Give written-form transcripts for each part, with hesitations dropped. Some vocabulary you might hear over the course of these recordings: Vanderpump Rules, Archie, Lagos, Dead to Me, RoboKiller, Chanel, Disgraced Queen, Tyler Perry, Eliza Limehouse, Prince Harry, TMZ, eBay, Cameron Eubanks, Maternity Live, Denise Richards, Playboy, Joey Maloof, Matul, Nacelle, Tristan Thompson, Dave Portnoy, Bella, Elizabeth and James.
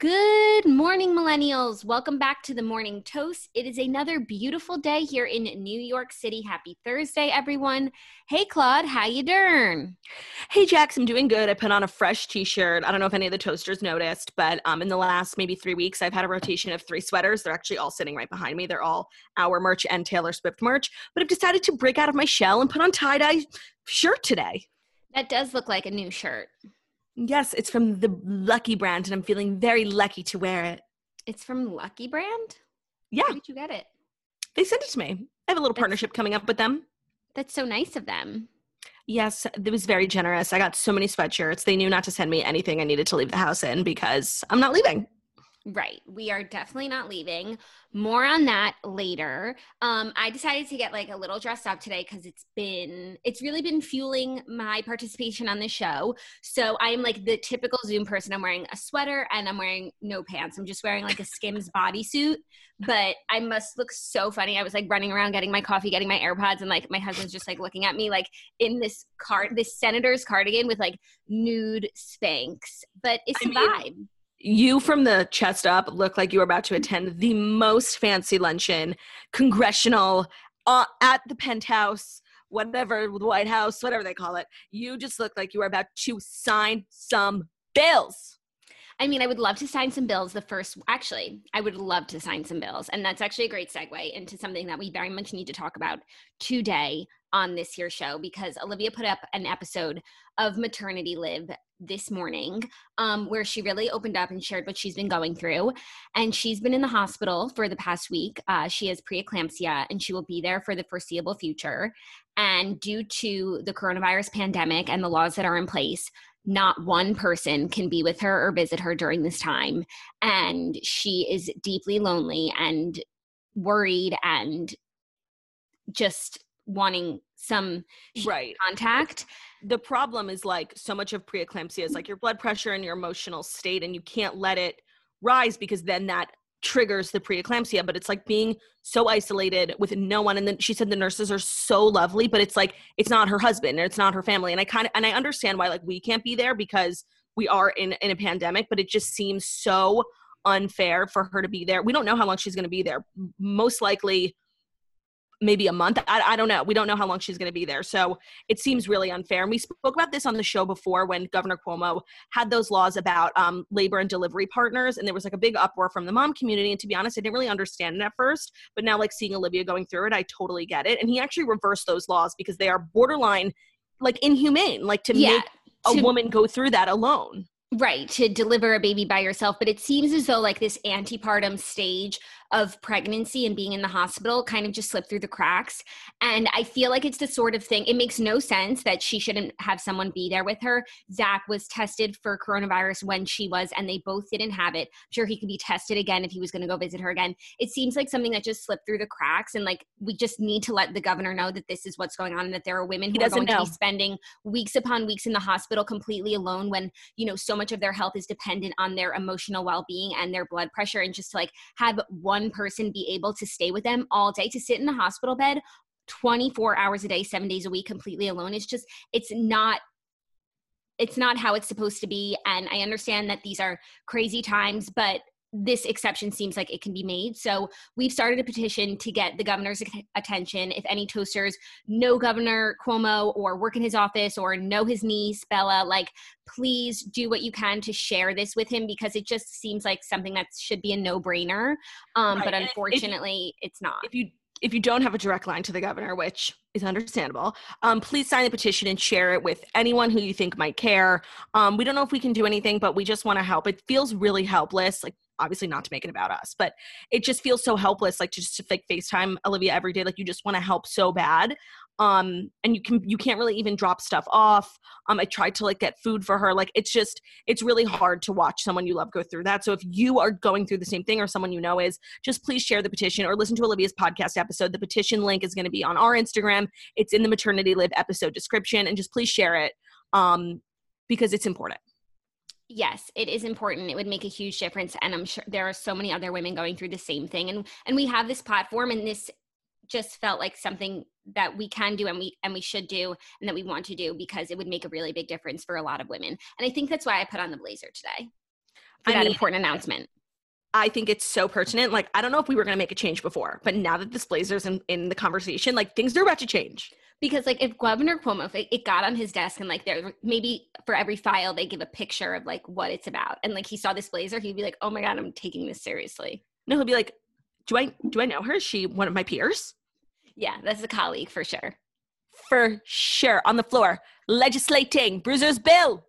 Good morning, millennials. Welcome back to The Morning Toast. It is another beautiful day here in New York City. Happy Thursday, everyone. Hey, Claude, how you doing? Hey, Jax, I'm doing good. I put on a fresh t-shirt. I don't know if any of the toasters noticed, but in the last maybe 3 weeks, I've had a rotation of 3 sweaters. They're actually all sitting right behind me. They're all our merch and Taylor Swift merch, but I've decided to break out of my shell and put on tie-dye shirt today. That does look like a new shirt. Yes, it's from the Lucky Brand, and I'm feeling very lucky to wear it. It's from Lucky Brand? Yeah. Where did you get it? They sent it to me. I have a little partnership coming up with them. That's so nice of them. Yes, it was very generous. I got so many sweatshirts. They knew not to send me anything I needed to leave the house in because I'm not leaving. Right. We are definitely not leaving. More on that later. I decided to get a little dressed up today because it's really been fueling my participation on the show. So I'm the typical Zoom person. I'm wearing a sweater and I'm wearing no pants. I'm just wearing a Skims bodysuit, but I must look so funny. I was running around getting my coffee, getting my AirPods, and my husband's just looking at me in this this senator's cardigan with nude Spanx. But it's a vibe. You from the chest up look like you were about to attend the most fancy luncheon, congressional, at the penthouse, whatever, the White House, whatever they call it. You just look like you were about to sign some bills. I would love to sign some bills. I would love to sign some bills. And that's actually a great segue into something that we very much need to talk about today on this here show, because Olivia put up an episode of Maternity Live this morning where she really opened up and shared what she's been going through. And she's been in the hospital for the past week. She has preeclampsia and she will be there for the foreseeable future. And due to the coronavirus pandemic and the laws that are in place, not one person can be with her or visit her during this time. And she is deeply lonely and worried and just wanting some contact. The problem is so much of preeclampsia is your blood pressure and your emotional state, and you can't let it rise because then that triggers the preeclampsia. But it's being so isolated with no one. And then she said the nurses are so lovely, but it's it's not her husband and it's not her family. And I understand why we can't be there because we are in a pandemic, but it just seems so unfair for her to be there. We don't know how long she's going to be there. Most likely maybe a month. I don't know. We don't know how long she's going to be there. So it seems really unfair. And we spoke about this on the show before when Governor Cuomo had those laws about labor and delivery partners. And there was a big uproar from the mom community. And to be honest, I didn't really understand it at first, but now seeing Olivia going through it, I totally get it. And he actually reversed those laws because they are borderline inhumane, make a woman go through that alone. Right, to deliver a baby by yourself. But it seems as though this antepartum stage of pregnancy and being in the hospital kind of just slipped through the cracks. And I feel it's the sort of thing, it makes no sense that she shouldn't have someone be there with her. Zach was tested for coronavirus when she was, and they both didn't have it. I'm sure he could be tested again if he was going to go visit her again. It seems something that just slipped through the cracks. And we just need to let the governor know that this is what's going on and that there are women who are going to be spending weeks upon weeks in the hospital completely alone when, so much of their health is dependent on their emotional well-being and their blood pressure. And just to have one person be able to stay with them all day, to sit in the hospital bed 24 hours a day, 7 days a week, completely alone. It's not it's not how it's supposed to be. And I understand that these are crazy times, but this exception seems like it can be made. So we've started a petition to get the governor's attention. If any toasters know Governor Cuomo or work in his office or know his niece, Bella, like, please do what you can to share this with him, because it just seems like something that should be a no-brainer. Right. But unfortunately, it's not. If you don't have a direct line to the governor, which is understandable, please sign the petition and share it with anyone who you think might care. We don't know if we can do anything, but we just want to help. It feels really helpless. Like, obviously not to make it about us, but it just feels so helpless, like, to just like FaceTime Olivia every day. Like, you just want to help so bad. And you can't really even drop stuff off. I tried to like get food for her. Like, it's really hard to watch someone you love go through that. So if you are going through the same thing, or someone you know is, just please share the petition or listen to Olivia's podcast episode. The petition link is going to be on our Instagram. It's in the Maternity Live episode description, and just please share it, because it's important. Yes, it is important. It would make a huge difference. And I'm sure there are so many other women going through the same thing. And we have this platform, and this just felt like something that we can do and we should do, and that we want to do, because it would make a really big difference for a lot of women. And I think that's why I put on the blazer today for that important announcement. I think it's so pertinent. Like, I don't know if we were going to make a change before, but now that this blazer's in the conversation, like, things are about to change. Because, like, if Governor Cuomo, if it got on his desk, and, like, there maybe for every file they give a picture of, like, what it's about, and, like, he saw this blazer, he'd be like, oh my God, I'm taking this seriously. No, he'll be like, do I know her? Is she one of my peers? Yeah, that's a colleague for sure. For sure. On the floor. Legislating. Bruiser's bill.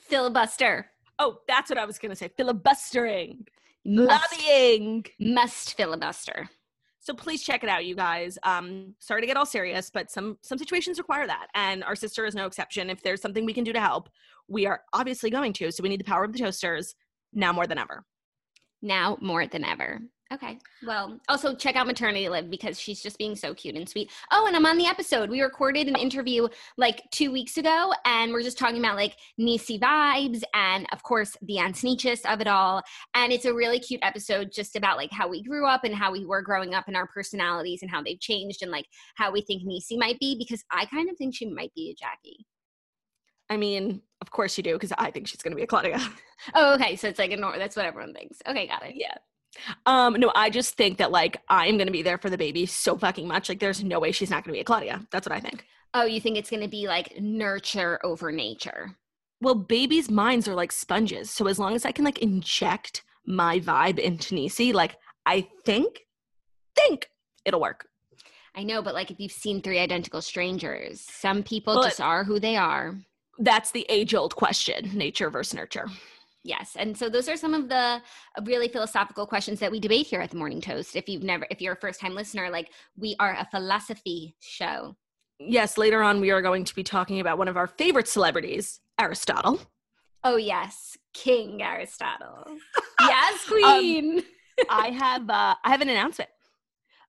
Filibuster. Oh, that's what I was going to say. Filibustering. Lobbying. Must filibuster. So please check it out, you guys. Sorry to get all serious, but some situations require that. And our sister is no exception. If there's something we can do to help, we are obviously going to. So we need the power of the toasters now more than ever. Now more than ever. Okay. Well, also check out Maternity Live, because she's just being so cute and sweet. Oh, and I'm on the episode. We recorded an interview like 2 weeks ago, and we're just talking about like niecey vibes and, of course, the Antsneeches of it all. And it's a really cute episode just about like how we grew up and how we were growing up and our personalities and how they've changed and like how we think niecey might be, because I kind of think she might be a Jackie. I mean, of course you do, because I think she's going to be a Claudia. Oh, okay. So it's like that's what everyone thinks. Okay. Got it. Yeah. No, I just think that like I'm going to be there for the baby so fucking much. Like, there's no way she's not going to be a Claudia. That's what I think. Oh, you think it's going to be like nurture over nature? Well, babies' minds are like sponges. So as long as I can like inject my vibe into Nisi, like I think it'll work. I know, but like if you've seen Three Identical Strangers, some people just are who they are. That's the age-old question, nature versus nurture. Yes. And so those are some of the really philosophical questions that we debate here at The Morning Toast. If you're a first-time listener, like we are a philosophy show. Yes. Later on, we are going to be talking about one of our favorite celebrities, Aristotle. Oh, yes. King Aristotle. Yes, queen. I have an announcement.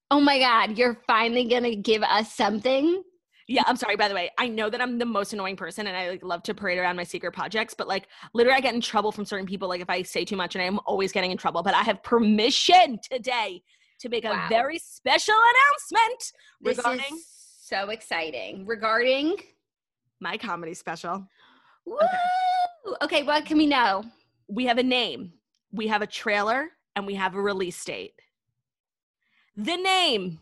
Oh my God. You're finally going to give us something? Yeah, I'm sorry, by the way. I know that I'm the most annoying person, and I like love to parade around my secret projects, but like literally I get in trouble from certain people, like if I say too much, and I am always getting in trouble. But I have permission today to make a very special announcement regarding— This is so exciting. Regarding? My comedy special. Woo! Okay, what can we know? We have a name, we have a trailer, and we have a release date. The name,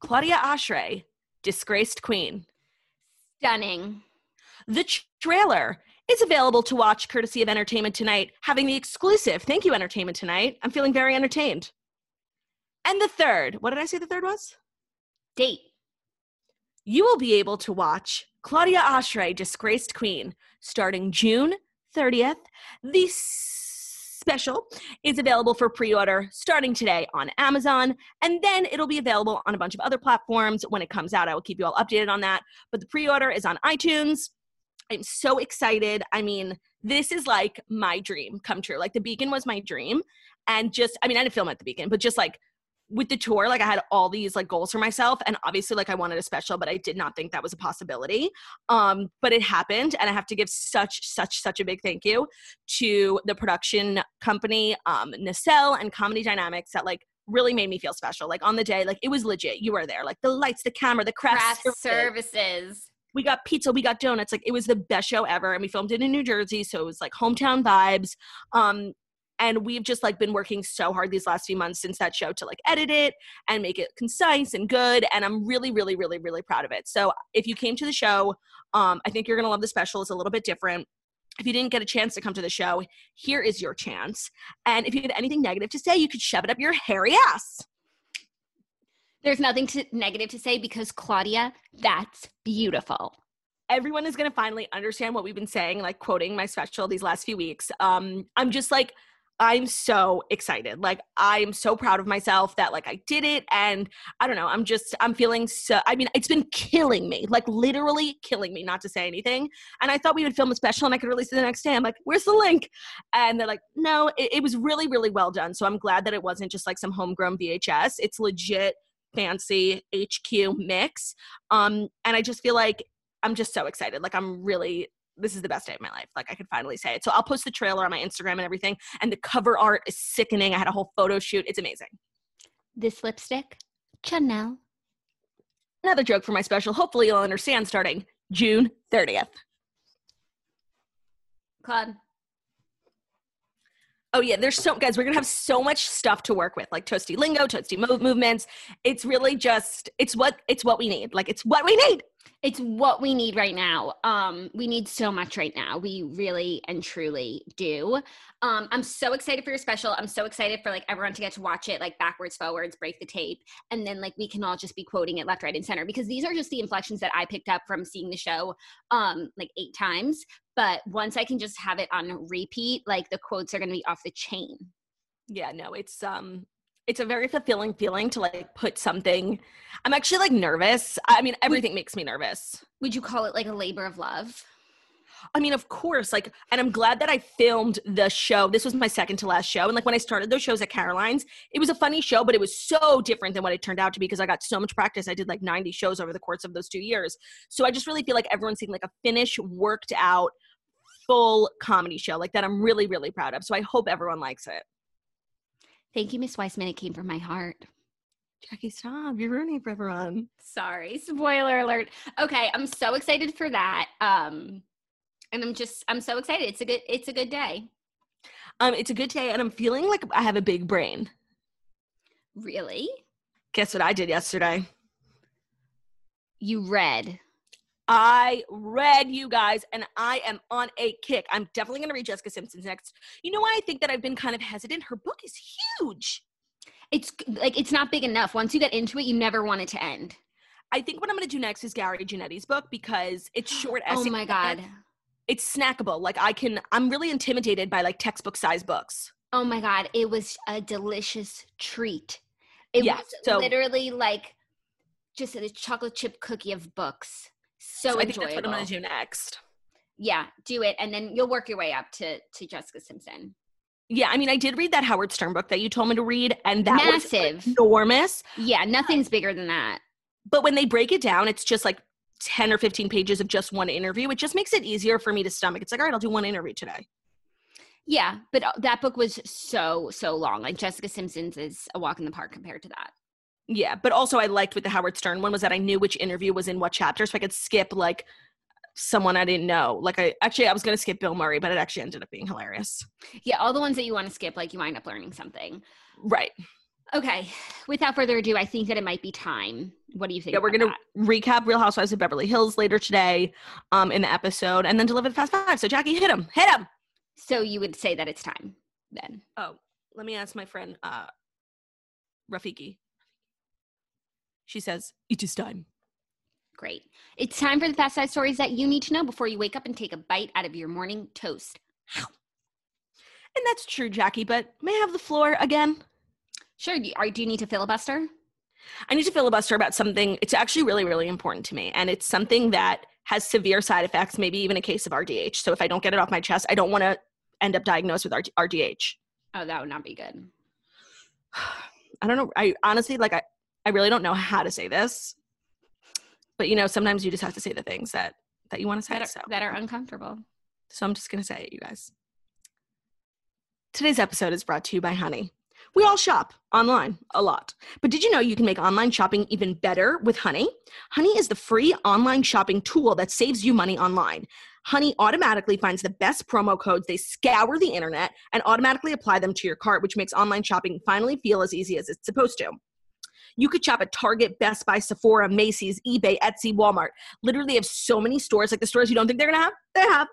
Claudia Oshry. Disgraced Queen. Stunning. The trailer is available to watch courtesy of Entertainment Tonight, having the exclusive. Thank you, Entertainment Tonight. I'm feeling very entertained. And the third, what did I say the third was? Date. You will be able to watch Claudia Oshry, Disgraced Queen, starting June 30th. The special is available for pre-order starting today on Amazon, and then it'll be available on a bunch of other platforms when it comes out. I will keep you all updated on that, but the pre-order is on iTunes. I'm so excited. I mean, this is like my dream come true. Like, the Beacon was my dream, and just, I mean, I didn't film at the Beacon, but just like with the tour, like I had all these like goals for myself, and obviously like I wanted a special, but I did not think that was a possibility. But it happened, and I have to give such a big thank you to the production company, Nacelle and Comedy Dynamics, that like really made me feel special. Like on the day, like it was legit. You were there, like the lights, the camera, the craft services. we got pizza, we got donuts. Like, it was the best show ever. And we filmed it in New Jersey, so it was like hometown vibes. And we've just like been working so hard these last few months since that show to like edit it and make it concise and good. And I'm really, really, really, really proud of it. So if you came to the show, I think you're going to love the special. It's a little bit different. If you didn't get a chance to come to the show, here is your chance. And if you had anything negative to say, you could shove it up your hairy ass. There's nothing negative to say because, Claudia, that's beautiful. Everyone is going to finally understand what we've been saying, like quoting my special these last few weeks. I'm just like, I'm so excited. Like, I'm so proud of myself that like I did it. And I don't know, I'm feeling so, I mean, it's been killing me, like literally killing me not to say anything. And I thought we would film a special and I could release it the next day. I'm like, where's the link? And they're like, no, it was really, really well done. So I'm glad that it wasn't just like some homegrown VHS. It's legit fancy HQ mix. And I just feel like I'm just so excited. Like, I'm really, this is the best day of my life. Like, I could finally say it. So I'll post the trailer on my Instagram and everything. And the cover art is sickening. I had a whole photo shoot. It's amazing. This lipstick, Chanel. Another joke for my special. Hopefully you'll understand starting June 30th. Claude. Oh yeah, guys, we're going to have so much stuff to work with, like toasty lingo, toasty movements. It's really just, it's what we need. Like, it's what we need. It's what we need right now. We need so much right now. We really and truly do. I'm so excited for your special. I'm so excited for like everyone to get to watch it, like backwards, forwards, break the tape. And then like we can all just be quoting it left, right, and center, because these are just the inflections that I picked up from seeing the show like 8 times. But once I can just have it on repeat, like the quotes are going to be off the chain. Yeah, no, it's a very fulfilling feeling to like put something. I'm actually like nervous. I mean, everything makes me nervous. Would you call it like a labor of love? I mean, of course, like, and I'm glad that I filmed the show. This was my second to last show. And like when I started those shows at Caroline's, it was a funny show, but it was so different than what it turned out to be because I got so much practice. I did like 90 shows over the course of those 2 years. So I just really feel like everyone's seeing like a finished, worked out, full comedy show like that I'm really, really proud of. So I hope everyone likes it. Thank you, Miss Weissman. It came from my heart. Jackie, stop. You're ruining for everyone. Sorry. Spoiler alert. Okay. I'm so excited for that. And I'm so excited. It's a good day. It's a good day. And I'm feeling like I have a big brain. Really? Guess what I did yesterday? You read. I read, you guys, and I am on a kick. I'm definitely going to read Jessica Simpson's next. You know why I think that I've been kind of hesitant? Her book is huge. It's like, it's not big enough. Once you get into it, you never want it to end. I think what I'm going to do next is Gary Giannetti's book because it's short essays. Oh my God. It's snackable. Like I'm really intimidated by like textbook size books. Oh my God. It was a delicious treat. It was literally like just a chocolate chip cookie of books. So enjoyable. I think that's what I'm going to do next. Yeah, do it. And then you'll work your way up to Jessica Simpson. Yeah, I mean, I did read that Howard Stern book that you told me to read, and that was enormous. Yeah, nothing's bigger than that. But when they break it down, it's just like 10 or 15 pages of just one interview. It just makes it easier for me to stomach. It's like, all right, I'll do one interview today. Yeah, but that book was so, so long. Like Jessica Simpson's is a walk in the park compared to that. Yeah, but also I liked with the Howard Stern one was that I knew which interview was in what chapter, so I could skip like someone I didn't know. Like I was going to skip Bill Murray, but it actually ended up being hilarious. Yeah, all the ones that you want to skip, like you wind up learning something. Right. Okay, without further ado, I think that it might be time. What do you think? Yeah, we're going to recap Real Housewives of Beverly Hills later today in the episode and then deliver the Fast Five. So Jackie, hit him. So you would say that it's time then? Oh, let me ask my friend Rafiki. She says, it is time. Great. It's time for the Fast Five stories that you need to know before you wake up and take a bite out of your morning toast. And that's true, Jackie, but may I have the floor again? Sure. Do you need to filibuster? I need to filibuster about something. It's actually really, really important to me. And it's something that has severe side effects, maybe even a case of RDH. So if I don't get it off my chest, I don't want to end up diagnosed with RDH. Oh, that would not be good. I don't know. I honestly, like, I really don't know how to say this, but you know, sometimes you just have to say the things that you want to say that are uncomfortable. So I'm just going to say it, you guys. Today's episode is brought to you by Honey. We all shop online a lot. But did you know you can make online shopping even better with Honey? Honey is the free online shopping tool that saves you money online. Honey automatically finds the best promo codes, they scour the internet, and automatically apply them to your cart, which makes online shopping finally feel as easy as it's supposed to. You could shop at Target, Best Buy, Sephora, Macy's, eBay, Etsy, Walmart. Literally, they have so many stores, like the stores you don't think they're going to have, they have.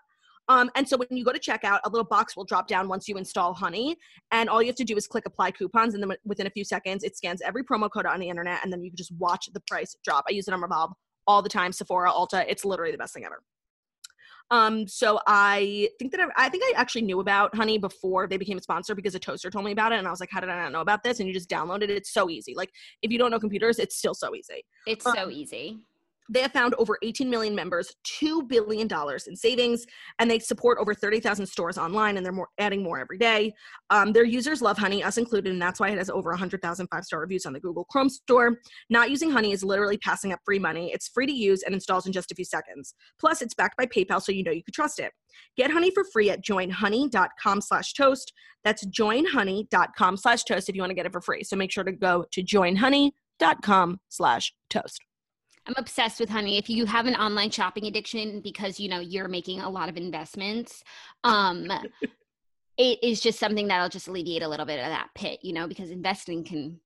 And so when you go to checkout, a little box will drop down once you install Honey. And all you have to do is click apply coupons. And then within a few seconds, it scans every promo code on the internet. And then you can just watch the price drop. I use it on Revolve all the time, Sephora, Ulta. It's literally the best thing ever. So I think that I actually knew about Honey before they became a sponsor because a toaster told me about it. And I was like, how did I not know about this? And you just download it. It's so easy. Like if you don't know computers, it's still so easy. It's so easy. They have found over 18 million members, $2 billion in savings, and they support over 30,000 stores online, and they're adding more every day. Their users love Honey, us included, and that's why it has over 100,000 five-star reviews on the Google Chrome store. Not using Honey is literally passing up free money. It's free to use and installs in just a few seconds. Plus, it's backed by PayPal, so you know you can trust it. Get Honey for free at joinhoney.com/toast. That's joinhoney.com/toast if you want to get it for free. So make sure to go to joinhoney.com/toast. I'm obsessed with Honey. If you have an online shopping addiction because, you know, you're making a lot of investments, it is just something that'll just alleviate a little bit of that pit, you know, because investing can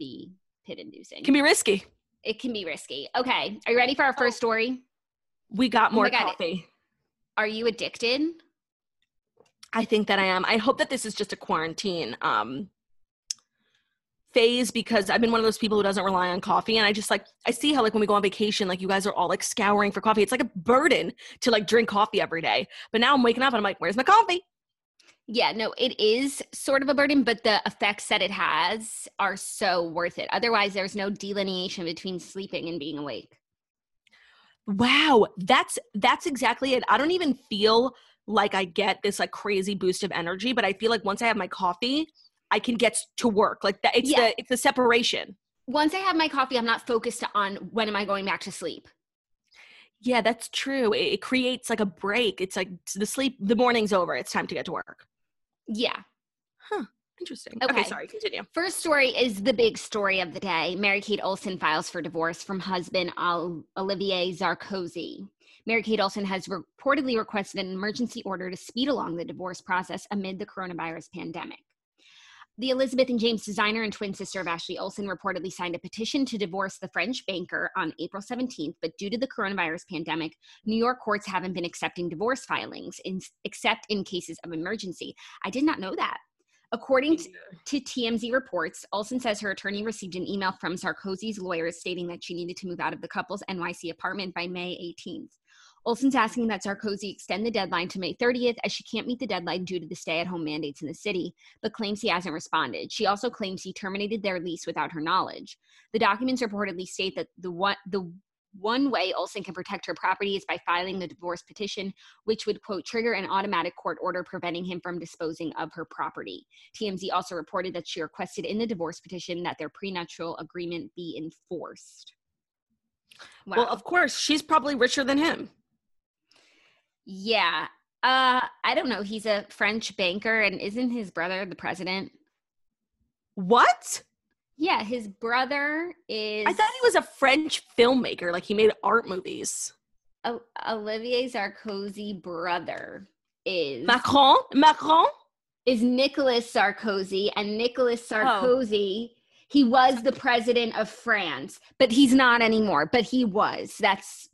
be pit-inducing. Can be risky. It can be risky. Okay. Are you ready for our first story? We got more coffee. Are you addicted? I think that I am. I hope that this is just a quarantine phase because I've been one of those people who doesn't rely on coffee. And I just like, I see how like when we go on vacation, like you guys are all like scouring for coffee. It's like a burden to like drink coffee every day. But now I'm waking up and I'm like, where's my coffee? Yeah, no, it is sort of a burden, but the effects that it has are so worth it. Otherwise, there's no delineation between sleeping and being awake. Wow. That's exactly it. I don't even feel like I get this like crazy boost of energy, but I feel like once I have my coffee, I can get to work like that. It's the separation. Once I have my coffee, I'm not focused on when am I going back to sleep. Yeah, that's true. It creates like a break. It's like the morning's over. It's time to get to work. Yeah. Huh. Interesting. Okay, sorry. Continue. First story is the big story of the day. Mary-Kate Olsen files for divorce from husband Olivier Sarkozy. Mary-Kate Olsen has reportedly requested an emergency order to speed along the divorce process amid the coronavirus pandemic. The Elizabeth and James designer and twin sister of Ashley Olsen reportedly signed a petition to divorce the French banker on April 17th, but due to the coronavirus pandemic, New York courts haven't been accepting divorce filings, except in cases of emergency. I did not know that. According to TMZ reports, Olsen says her attorney received an email from Sarkozy's lawyers stating that she needed to move out of the couple's NYC apartment by May 18th. Olsen's asking that Sarkozy extend the deadline to May 30th as she can't meet the deadline due to the stay-at-home mandates in the city, but claims he hasn't responded. She also claims he terminated their lease without her knowledge. The documents reportedly state that the one way Olsen can protect her property is by filing the divorce petition, which would, quote, trigger an automatic court order preventing him from disposing of her property. TMZ also reported that she requested in the divorce petition that their prenuptial agreement be enforced. Wow. Well, of course, she's probably richer than him. Yeah. I don't know. He's a French banker, and isn't his brother the president? What? Yeah, his brother is... I thought he was a French filmmaker. Like, he made art movies. Olivier Sarkozy's brother is... Macron? Macron? Is Nicolas Sarkozy, and Nicolas Sarkozy... Oh. He was the president of France, but he's not anymore, but he was. That's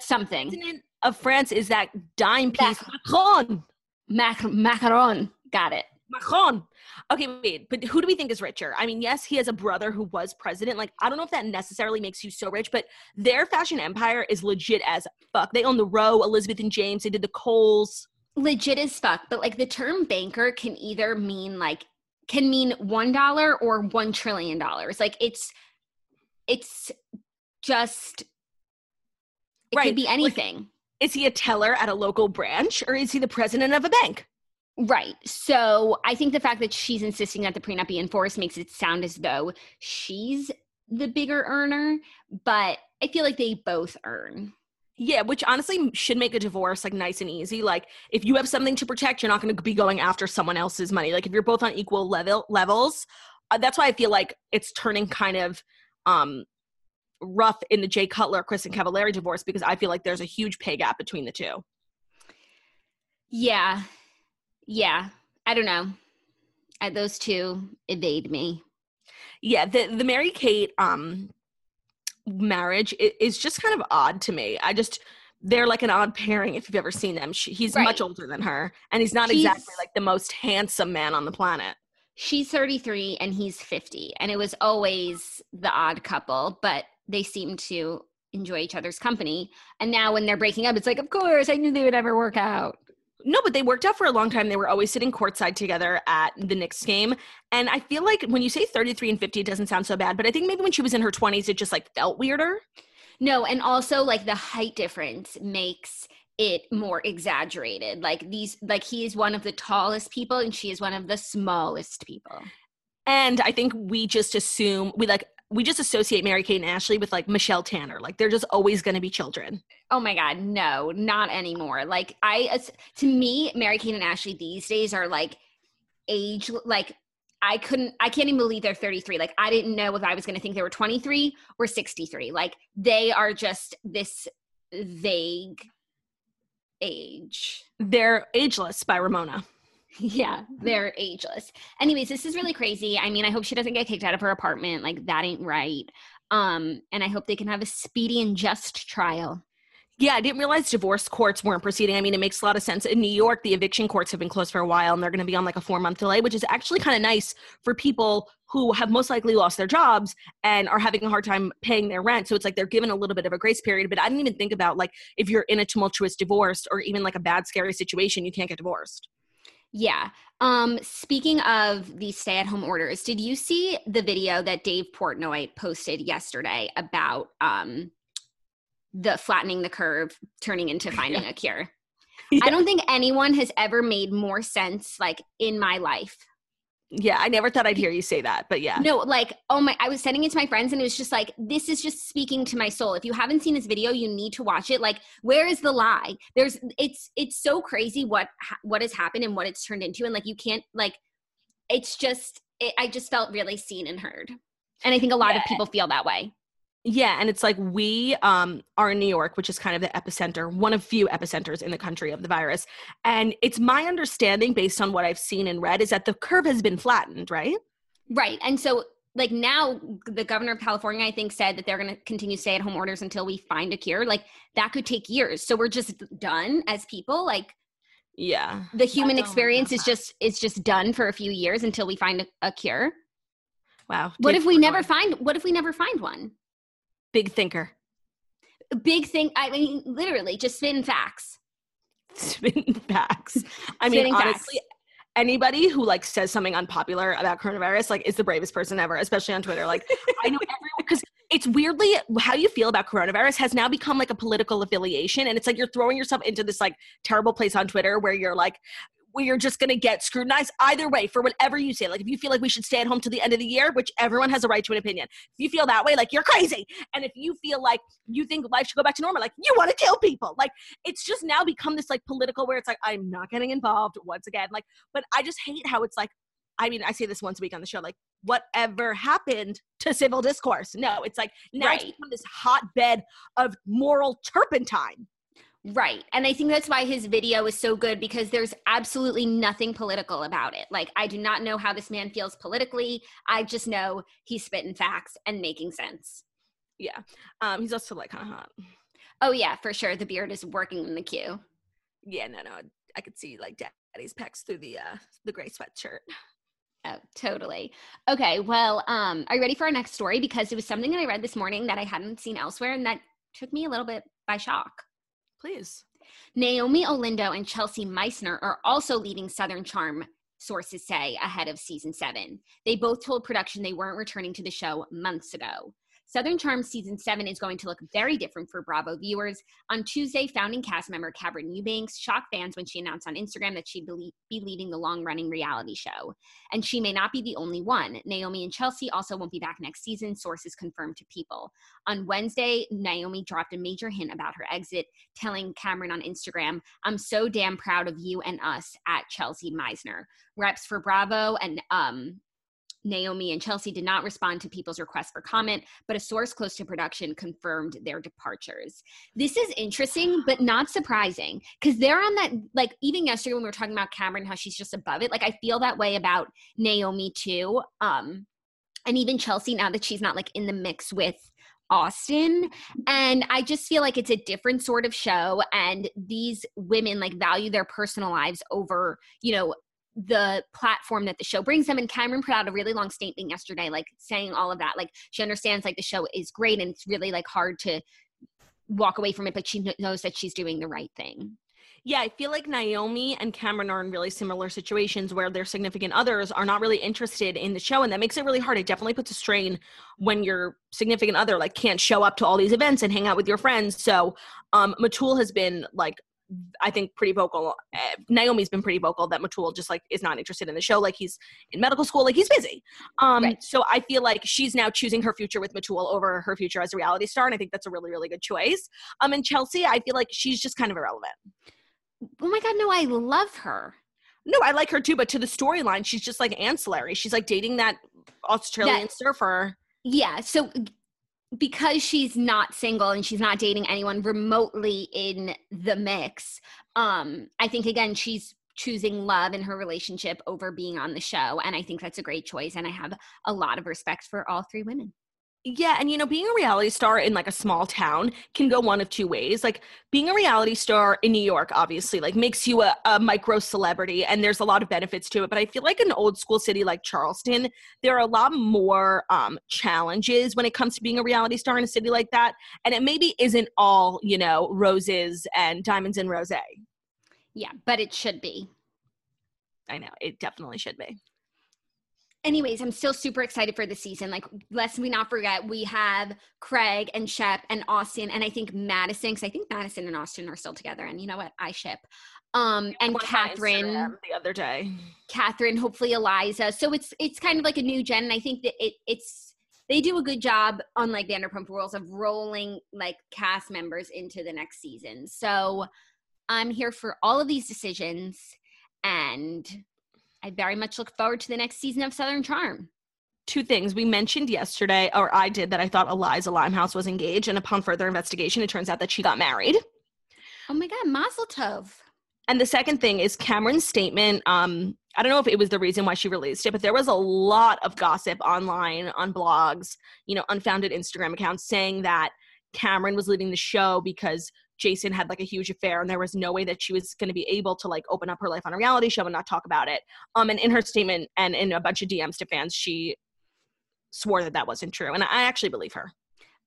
something. President of France is that dime piece. Macron. Got it. Macron. Okay, wait, but who do we think is richer? I mean, yes, he has a brother who was president. Like, I don't know if that necessarily makes you so rich, but their fashion empire is legit as fuck. They own the Row, Elizabeth and James. They did the Kohl's. Legit as fuck. But like the term banker can either mean like, can mean $1 or $1 trillion. Like it's just, it right. Could be anything. Like, is he a teller at a local branch or is he the president of a bank? Right. So I think the fact that she's insisting that the prenup be enforced makes it sound as though she's the bigger earner, but I feel like they both earn. Yeah, which honestly should make a divorce like nice and easy. Like if you have something to protect, you're not going to be going after someone else's money. Like if you're both on equal levels, that's why I feel like it's turning kind of rough in the Jay Cutler, Kristen Cavallari divorce, because I feel like there's a huge pay gap between the two. Yeah. Yeah. I don't know. Those two evade me. Yeah. The Mary-Kate marriage is just kind of odd to me. They're like an odd pairing if you've ever seen them. He's much older than her, and he's not exactly like the most handsome man on the planet. She's 33 and he's 50, and it was always the odd couple, but they seem to enjoy each other's company. And now when they're breaking up, it's like, of course, I knew they would never work out. No, but they worked out for a long time. They were always sitting courtside together at the Knicks game. And I feel like when you say 33 and 50, it doesn't sound so bad, but I think maybe when she was in her 20s, it just like felt weirder. No, and also like the height difference makes it more exaggerated. Like he is one of the tallest people and she is one of the smallest people. And I think we just assume we just associate Mary-Kate and Ashley with like Michelle Tanner. Like they're just always going to be children. Oh my God. No, not anymore. Like to me, Mary-Kate and Ashley these days are like age, like I can't even believe they're 33. Like I didn't know if I was going to think they were 23 or 63. Like they are just this vague age. They're ageless by Ramona. Yeah, they're ageless. Anyways, this is really crazy. I mean, I hope she doesn't get kicked out of her apartment. Like, that ain't right. And I hope they can have a speedy and just trial. Yeah, I didn't realize divorce courts weren't proceeding. I mean, it makes a lot of sense. In New York, the eviction courts have been closed for a while, and they're going to be on like a 4-month delay, which is actually kind of nice for people who have most likely lost their jobs and are having a hard time paying their rent. So it's like they're given a little bit of a grace period. But I didn't even think about like if you're in a tumultuous divorce or even like a bad, scary situation, you can't get divorced. Yeah. Speaking of the stay-at-home orders, did you see the video that Dave Portnoy posted yesterday about the flattening the curve turning into finding a cure? Yeah. I don't think anyone has ever made more sense, like, in my life. Yeah, I never thought I'd hear you say that, but yeah. No, like, I was sending it to my friends, and it was just like, this is just speaking to my soul. If you haven't seen this video, you need to watch it. Like, where is the lie? It's so crazy what has happened and what it's turned into, and like, you can't, like, I just felt really seen and heard. And I think a lot of people feel that way. Yeah, and it's like we are in New York, which is kind of the epicenter, one of few epicenters in the country of the virus. And it's my understanding, based on what I've seen and read, is that the curve has been flattened, right? Right. And so like now the governor of California, I think, said that they're going to continue stay-at-home orders until we find a cure. Like that could take years. So we're just done as people. Like yeah, the human experience is just done for a few years until we find a cure. Wow. What if we never find one? Big thinker. Big thing. I mean, literally, just spin facts. Spin facts. I mean, honestly, anybody who like says something unpopular about coronavirus, like, is the bravest person ever, especially on Twitter. Like, I know everyone, because it's weirdly how you feel about coronavirus has now become like a political affiliation, and it's like you're throwing yourself into this like terrible place on Twitter where you're like, you're just going to get scrutinized either way for whatever you say. Like, if you feel like we should stay at home to the end of the year, which everyone has a right to an opinion. If you feel that way, like, you're crazy. And if you feel like you think life should go back to normal, like, you want to kill people. Like, it's just now become this, like, political where it's like, I'm not getting involved once again. Like, but I just hate how it's like, I mean, I say this once a week on the show, like, whatever happened to civil discourse? No, it's like, now it's become this hotbed of moral turpentine. Right. And I think that's why his video is so good, because there's absolutely nothing political about it. Like, I do not know how this man feels politically. I just know he's spitting facts and making sense. Yeah. He's also like kind of hot. Oh yeah, for sure. The beard is working in the queue. Yeah, no. I could see like daddy's pecs through the gray sweatshirt. Oh, totally. Okay. Well, are you ready for our next story? Because it was something that I read this morning that I hadn't seen elsewhere, and that took me a little bit by shock. Please. Naomie Olindo and Chelsea Meissner are also leaving Southern Charm, sources say, ahead of season 7. They both told production they weren't returning to the show months ago. Southern Charm season 7 is going to look very different for Bravo viewers. On Tuesday, founding cast member Cameron Eubanks shocked fans when she announced on Instagram that she'd be leaving the long-running reality show. And she may not be the only one. Naomie and Chelsea also won't be back next season, sources confirmed to People. On Wednesday, Naomie dropped a major hint about her exit, telling Cameron on Instagram, "I'm so damn proud of you and us at Chelsea Meissner." Reps for Bravo and Naomie and Chelsea did not respond to people's requests for comment, but a source close to production confirmed their departures. This is interesting, but not surprising, because they're on that, like, even yesterday when we were talking about Cameron, how she's just above it, like, I feel that way about Naomie too, and even Chelsea, now that she's not, like, in the mix with Austin. And I just feel like it's a different sort of show, and these women, like, value their personal lives over, you know, the platform that the show brings them. And Cameron put out a really long statement yesterday, like, saying all of that. Like, she understands, like, the show is great and it's really, like, hard to walk away from it, but she knows that she's doing the right thing. Yeah, I feel like Naomie and Cameron are in really similar situations where their significant others are not really interested in the show, and that makes it really hard. It definitely puts a strain when your significant other, like, can't show up to all these events and hang out with your friends. So Matul has been, like, I think pretty vocal. Naomi's been pretty vocal that Matul just, like, is not interested in the show. Like, he's in medical school, like, he's busy. Right. So I feel like she's now choosing her future with Matul over her future as a reality star. And I think that's a really, really good choice. And Chelsea, I feel like she's just kind of irrelevant. Oh my God, no, I love her. No, I like her too, but to the storyline, she's just, like, ancillary. She's, like, dating that Australian surfer. Yeah. So because she's not single and she's not dating anyone remotely in the mix, I think, again, she's choosing love in her relationship over being on the show. And I think that's a great choice. And I have a lot of respect for all three women. Yeah. And, you know, being a reality star in, like, a small town can go one of two ways. Like, being a reality star in New York, obviously, like, makes you a micro celebrity, and there's a lot of benefits to it. But I feel like an old school city like Charleston, there are a lot more challenges when it comes to being a reality star in a city like that. And it maybe isn't all, you know, roses and diamonds and rosé. Yeah, but it should be. I know. It definitely should be. Anyways, I'm still super excited for the season. Like, lest we not forget, we have Craig and Shep and Austin, and I think Madison, because I think Madison and Austin are still together. And you know what? I ship. And Catherine. The other day. Catherine, hopefully Eliza. So it's kind of like a new gen. And I think that it's they do a good job on, like, Vanderpump Rules of rolling, like, cast members into the next season. So I'm here for all of these decisions, and I very much look forward to the next season of Southern Charm. Two things. We mentioned yesterday, or I did, that I thought Eliza Limehouse was engaged, and upon further investigation, it turns out that she got married. Oh my God, mazel tov. And the second thing is Cameron's statement. I don't know if it was the reason why she released it, but there was a lot of gossip online, on blogs, you know, unfounded Instagram accounts saying that Cameron was leaving the show because Jason had, like, a huge affair, and there was no way that she was going to be able to, like, open up her life on a reality show and not talk about it. And in her statement and in a bunch of DMs to fans, she swore that that wasn't true. And I actually believe her.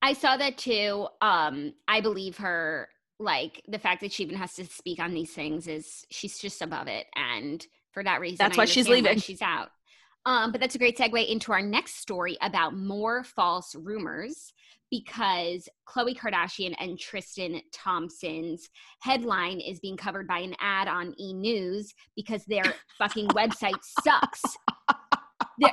I saw that too. I believe her. Like, the fact that she even has to speak on these things is she's just above it. And for that reason, that's why she's leaving. Why she's out. But that's a great segue into our next story about more false rumors, because Khloe Kardashian and Tristan Thompson's headline is being covered by an ad on E! News because their fucking website sucks.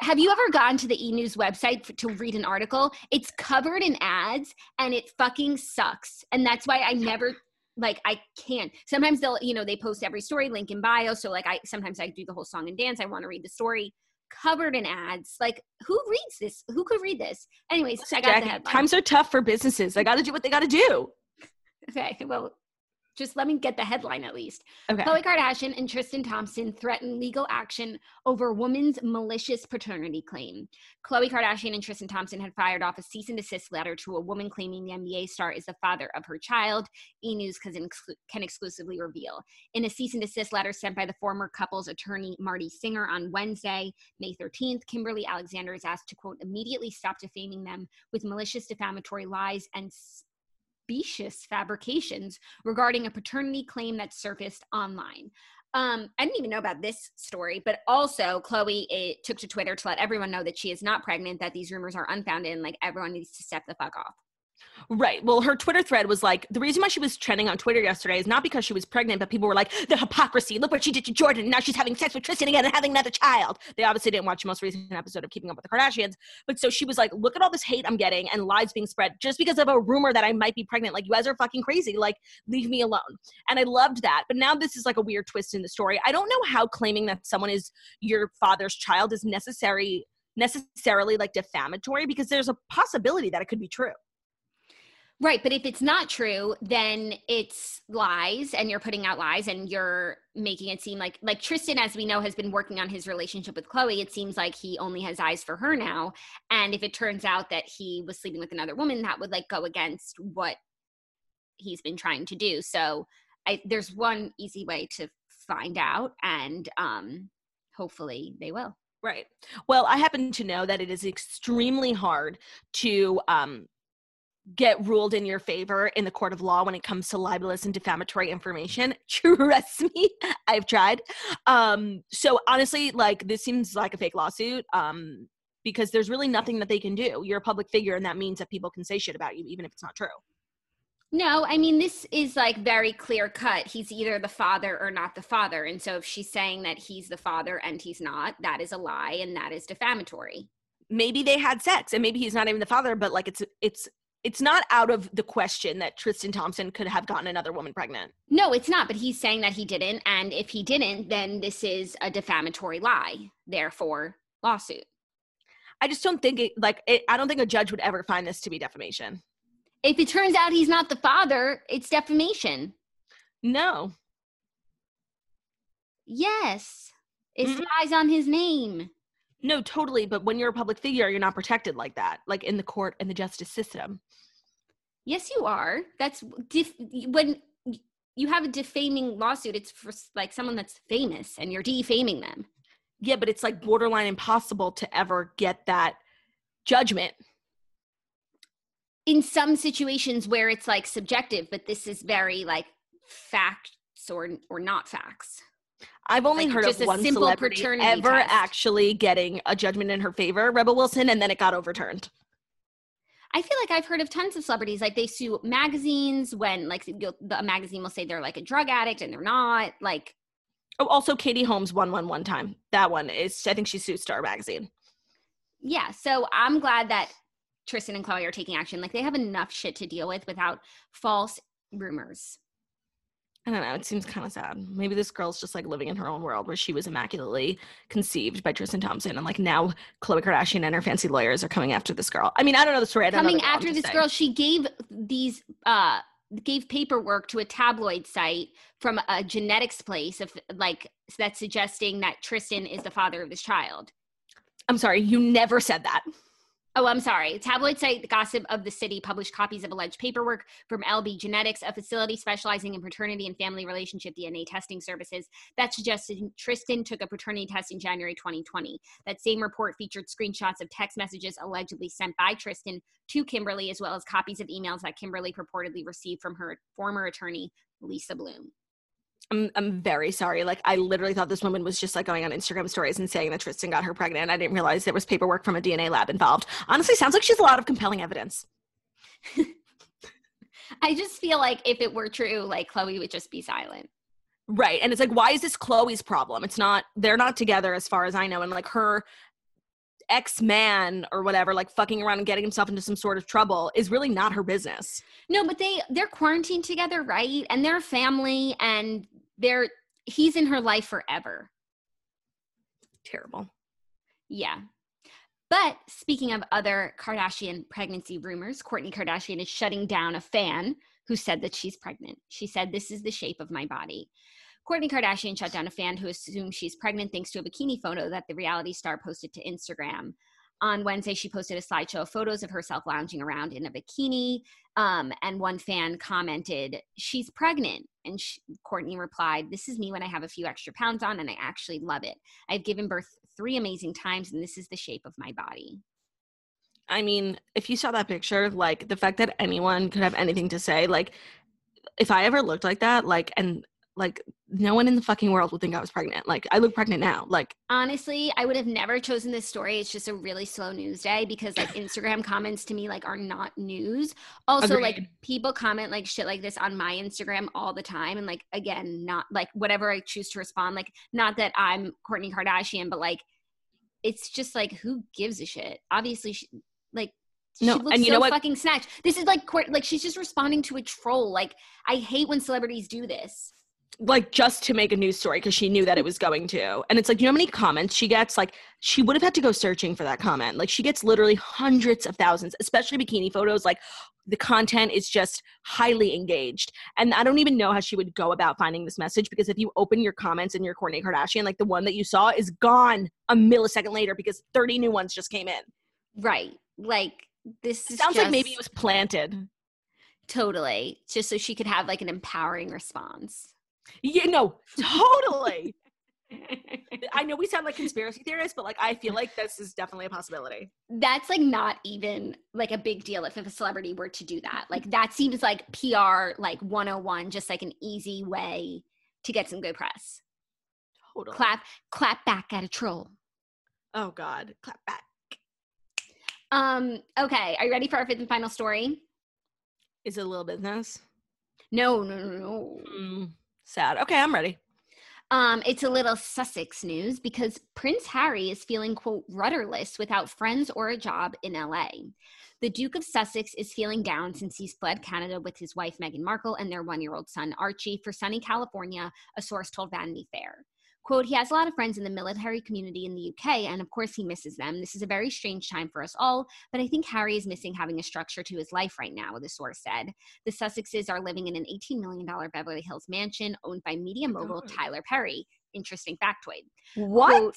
Have you ever gone to the E! News website to read an article? It's covered in ads and it fucking sucks. And that's why I never... Like, I can't. Sometimes they'll, you know, they post every story, link in bio. So, like, sometimes I do the whole song and dance. I want to read the story. Covered in ads. Like, who reads this? Who could read this? Anyways, listen, I got the headline. Times are tough for businesses. They got to do what they got to do. Okay, well, just let me get the headline at least. Okay. Khloe Kardashian and Tristan Thompson threaten legal action over woman's malicious paternity claim. Khloe Kardashian and Tristan Thompson had fired off a cease and desist letter to a woman claiming the NBA star is the father of her child, E! News can exclusively reveal. In a cease and desist letter sent by the former couple's attorney, Marty Singer, on Wednesday, May 13th, Kimberly Alexander is asked to, quote, immediately stop defaming them with malicious defamatory lies and specious fabrications regarding a paternity claim that surfaced online. I didn't even know about this story, but also Khloe took to Twitter to let everyone know that she is not pregnant, that these rumors are unfounded, and, like, everyone needs to step the fuck off. Right. Well, her Twitter thread was like, the reason why she was trending on Twitter yesterday is not because she was pregnant, but people were like, the hypocrisy, look what she did to Jordan, and now she's having sex with Tristan again and having another child. They obviously didn't watch the most recent episode of Keeping Up with the Kardashians, but so she was like, look at all this hate I'm getting and lies being spread just because of a rumor that I might be pregnant. Like, you guys are fucking crazy. Like, leave me alone. And I loved that. But now this is like a weird twist in the story. I don't know how claiming that someone is your father's child is necessary necessarily like defamatory, because there's a possibility that it could be true. Right. But if it's not true, then it's lies, and you're putting out lies, and you're making it seem like Tristan, as we know, has been working on his relationship with Khloe. It seems like he only has eyes for her now. And if it turns out that he was sleeping with another woman, that would like go against what he's been trying to do. So there's one easy way to find out, and hopefully they will. Right. Well, I happen to know that it is extremely hard to get ruled in your favor in the court of law when it comes to libelous and defamatory information. Trust me, I've tried. So honestly, like, this seems like a fake lawsuit because there's really nothing that they can do. You're a public figure, and that means that people can say shit about you, even if it's not true. No, I mean, this is like very clear cut. He's either the father or not the father. And so if she's saying that he's the father and he's not, that is a lie, and that is defamatory. Maybe they had sex, and maybe he's not even the father, but like it's not out of the question that Tristan Thompson could have gotten another woman pregnant. No, it's not, but he's saying that he didn't. And if he didn't, then this is a defamatory lie, therefore lawsuit. I just don't think I don't think a judge would ever find this to be defamation. If it turns out he's not the father, it's defamation. No. Yes. It lies on his name. No, totally. But when you're a public figure, you're not protected like that, like in the court and the justice system. Yes, you are. That's when you have a defaming lawsuit, it's for like someone that's famous and you're defaming them. Yeah, but it's like borderline impossible to ever get that judgment. In some situations where it's like subjective, but this is very like facts or not facts. I've only heard of one celebrity ever actually getting a judgment in her favor, Rebel Wilson, and then it got overturned. I feel like I've heard of tons of celebrities. Like they sue magazines when like the magazine will say they're like a drug addict and they're not. Like, oh, also Katie Holmes won one time. That one is, I think she sued Star Magazine. Yeah, so I'm glad that Tristan and Khloe are taking action. Like, they have enough shit to deal with without false rumors. I don't know. It seems kind of sad. Maybe this girl's just, like, living in her own world where she was immaculately conceived by Tristan Thompson. And, like, now Khloe Kardashian and her fancy lawyers are coming after this girl. I mean, I don't know the story. Coming after this girl. She gave these gave paperwork to a tabloid site from a genetics place of, like, that's suggesting that Tristan is the father of this child. I'm sorry. You never said that. Oh, I'm sorry. Tabloid site The Gossip of the City published copies of alleged paperwork from LB Genetics, a facility specializing in paternity and family relationship DNA testing services, that suggested Tristan took a paternity test in January 2020. That same report featured screenshots of text messages allegedly sent by Tristan to Kimberly, as well as copies of emails that Kimberly purportedly received from her former attorney, Lisa Bloom. I'm very sorry. Like, I literally thought this woman was just like going on Instagram stories and saying that Tristan got her pregnant. I didn't realize there was paperwork from a DNA lab involved. Honestly, sounds like she has a lot of compelling evidence. I just feel like if it were true, like, Khloe would just be silent. Right. And it's like, why is this Khloe's problem? It's not, they're not together as far as I know. And like her ex-man or whatever, like fucking around and getting himself into some sort of trouble is really not her business. No, but they're quarantined together, right? And they're family, and he's in her life forever. Terrible. Yeah. But speaking of other Kardashian pregnancy rumors, Kourtney Kardashian is shutting down a fan who said that she's pregnant. She said, "This is the shape of my body." Kourtney Kardashian shut down a fan who assumed she's pregnant thanks to a bikini photo that the reality star posted to Instagram. On Wednesday, she posted a slideshow of photos of herself lounging around in a bikini, and one fan commented, "She's pregnant." And Kourtney replied, "This is me when I have a few extra pounds on, and I actually love it. I've given birth 3 amazing times, and this is the shape of my body." I mean, if you saw that picture, like, the fact that anyone could have anything to say, like, if I ever looked like that, like, and like, no one in the fucking world would think I was pregnant. Like, I look pregnant now. Like, honestly, I would have never chosen this story. It's just a really slow news day because, like, Instagram comments to me, like, are not news. Also, agreed. Like, people comment, like, shit like this on my Instagram all the time. And, like, again, not, like, whatever I choose to respond. Like, not that I'm Kourtney Kardashian, but, like, it's just, like, who gives a shit? Obviously, she looks and you know what? Fucking snatched. This is, like, she's just responding to a troll. Like, I hate when celebrities do this. like, just to make a news story because she knew that it was going to. And it's like, you know how many comments she gets? Like, she would have had to go searching for that comment. Like, she gets literally hundreds of thousands, especially bikini photos. Like, the content is just highly engaged. And I don't even know how she would go about finding this message, because if you open your comments and your Kourtney Kardashian, like, the one that you saw is gone a millisecond later because 30 new ones just came in. Right. Like, this is sounds like maybe it was planted. Totally. Just so she could have, like, an empowering response. Yeah, no, totally. I know we sound like conspiracy theorists, but, like, I feel like this is definitely a possibility. That's, like, not even, like, a big deal if a celebrity were to do that. Like, that seems like PR, like, 101, just, like, an easy way to get some good press. Totally. Clap back at a troll. Oh, God. Clap back. Okay. Are you ready for our fifth and final story? Is it a little business? No. Sad. Okay, I'm ready. It's a little Sussex news because Prince Harry is feeling, quote, rudderless without friends or a job in LA. The Duke of Sussex is feeling down since he's fled Canada with his wife Meghan Markle and their one-year-old son Archie for sunny California, a source told Vanity Fair. Quote, he has a lot of friends in the military community in the UK, and of course he misses them. This is a very strange time for us all, but I think Harry is missing having a structure to his life right now, the source said. The Sussexes are living in an $18 million Beverly Hills mansion owned by media mogul Tyler Perry. Interesting factoid. What? Quote,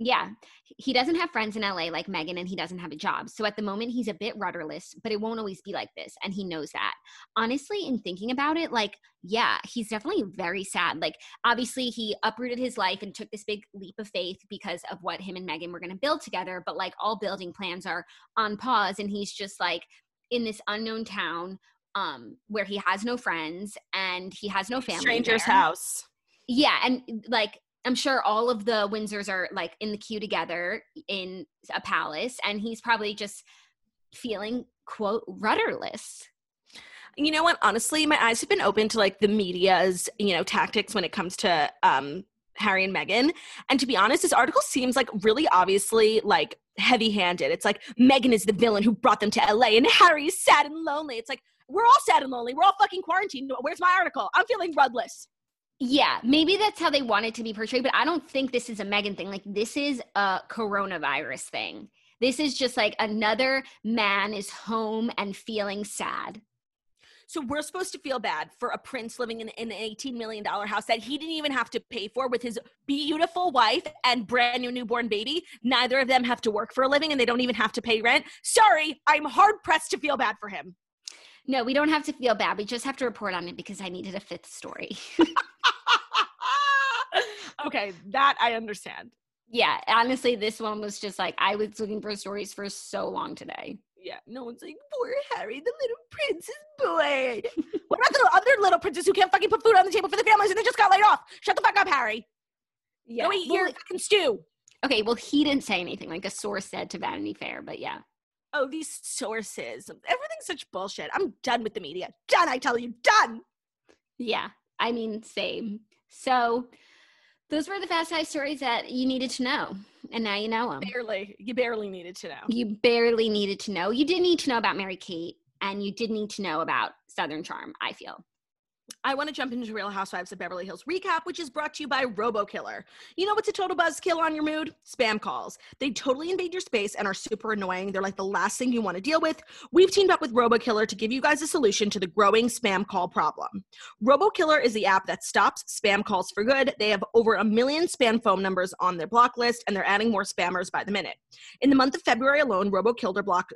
yeah. He doesn't have friends in LA like Meghan, and he doesn't have a job. So at the moment, he's a bit rudderless, but it won't always be like this. And he knows that. Honestly, in thinking about it, like, yeah, he's definitely very sad. Like, obviously, he uprooted his life and took this big leap of faith because of what him and Meghan were going to build together. But, like, all building plans are on pause. And he's just, like, in this unknown town where he has no friends and he has no family. Stranger's house. Yeah. And, like, I'm sure all of the Windsors are, like, in the queue together in a palace, and he's probably just feeling, quote, rudderless. You know what? Honestly, my eyes have been open to, like, the media's, you know, tactics when it comes to Harry and Meghan. And to be honest, this article seems, like, really obviously, like, heavy-handed. It's like, Meghan is the villain who brought them to LA, and Harry is sad and lonely. It's like, we're all sad and lonely. We're all fucking quarantined. Where's my article? I'm feeling rudderless. Yeah, maybe that's how they want it to be portrayed, but I don't think this is a Meghan thing. Like, this is a coronavirus thing. This is just, like, another man is home and feeling sad. So we're supposed to feel bad for a prince living in an $18 million house that he didn't even have to pay for with his beautiful wife and brand new newborn baby. Neither of them have to work for a living, and they don't even have to pay rent. Sorry, I'm hard-pressed to feel bad for him. No, we don't have to feel bad. We just have to report on it because I needed a fifth story. Okay, that I understand. Yeah, honestly, this one was just like, I was looking for stories for so long today. Yeah, no one's like, poor Harry, the little prince is bored. What about the other little princes who can't fucking put food on the table for the families and they just got laid off? Shut the fuck up, Harry. Yeah. Go eat your fucking stew. Okay, well, he didn't say anything, like a source said to Vanity Fair, but yeah. Oh, these sources. Everything's such bullshit. I'm done with the media. Done, I tell you. Done. Yeah. I mean, same. So those were the Fast Five stories that you needed to know. And now you know them. Barely. You barely needed to know. You barely needed to know. You did need to know about Mary-Kate, and you did need to know about Southern Charm, I feel. I want to jump into Real Housewives of Beverly Hills recap, which is brought to you by RoboKiller. You know what's a total buzzkill on your mood? Spam calls. They totally invade your space and are super annoying. They're like the last thing you want to deal with. We've teamed up with RoboKiller to give you guys a solution to the growing spam call problem. RoboKiller is the app that stops spam calls for good. They have over 1 million spam phone numbers on their block list, and they're adding more spammers by the minute. In the month of February alone, RoboKiller blocked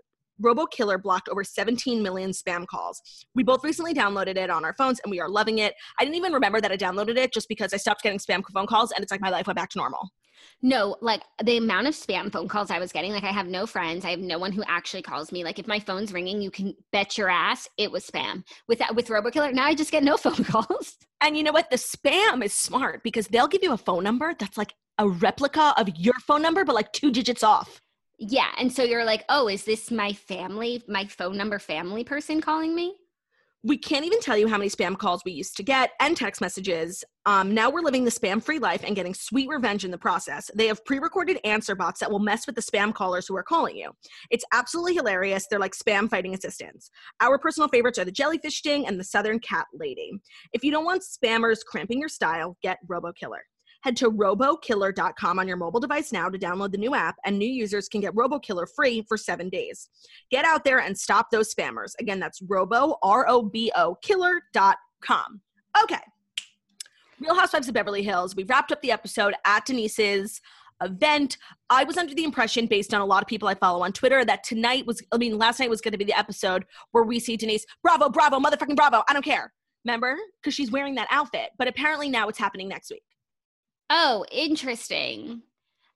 over 17 million spam calls. We both recently downloaded it on our phones, and we are loving it. I didn't even remember that I downloaded it just because I stopped getting spam phone calls, and it's like my life went back to normal. No, like, the amount of spam phone calls I was getting, like, I have no friends. I have no one who actually calls me. Like, if my phone's ringing, you can bet your ass it was spam. With RoboKiller, now I just get no phone calls. And you know what? The spam is smart because they'll give you a phone number that's like a replica of your phone number, but like 2 digits off. Yeah, and so you're like, oh, is this my family, my phone number family person calling me? We can't even tell you how many spam calls we used to get and text messages. Now we're living the spam-free life and getting sweet revenge in the process. They have pre-recorded answer bots that will mess with the spam callers who are calling you. It's absolutely hilarious. They're like spam fighting assistants. Our personal favorites are the jellyfish sting and the southern cat lady. If you don't want spammers cramping your style, get RoboKiller. Head to RoboKiller.com on your mobile device now to download the new app, and new users can get RoboKiller free for 7 days. Get out there and stop those spammers. Again, that's RoboKiller.com. Okay. Real Housewives of Beverly Hills. We wrapped up the episode at Denise's event. I was under the impression, based on a lot of people I follow on Twitter, that last night was going to be the episode where we see Denise, bravo, bravo, motherfucking bravo, I don't care. Remember? Because she's wearing that outfit. But apparently now it's happening next week. Oh, interesting.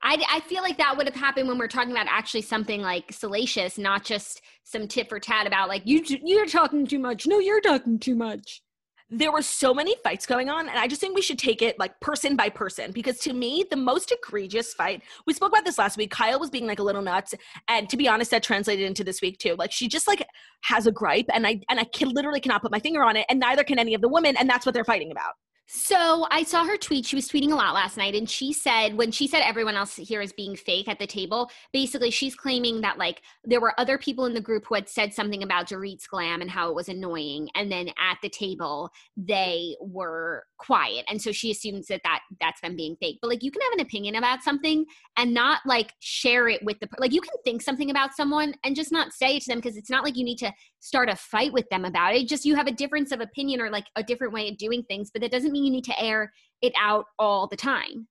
I feel like that would have happened when we're talking about actually something like salacious, not just some tit for tat about like, you're talking too much. No, you're talking too much. There were so many fights going on, and I just think we should take it like person by person, because to me, the most egregious fight, we spoke about this last week, Kyle was being like a little nuts, and to be honest, that translated into this week too. Like she just like has a gripe, and I literally cannot put my finger on it, and neither can any of the women, and that's what they're fighting about. So I saw her tweet. She was tweeting a lot last night, and she said, when she said everyone else here is being fake at the table, basically she's claiming that like there were other people in the group who had said something about Dorit's glam and how it was annoying, and then at the table they were quiet, and so she assumes that's them being fake. But like, you can have an opinion about something and not like share it with like, you can think something about someone and just not say it to them, because it's not like you need to start a fight with them about it. Just you have a difference of opinion or like a different way of doing things, but that doesn't mean you need to air it out all the time.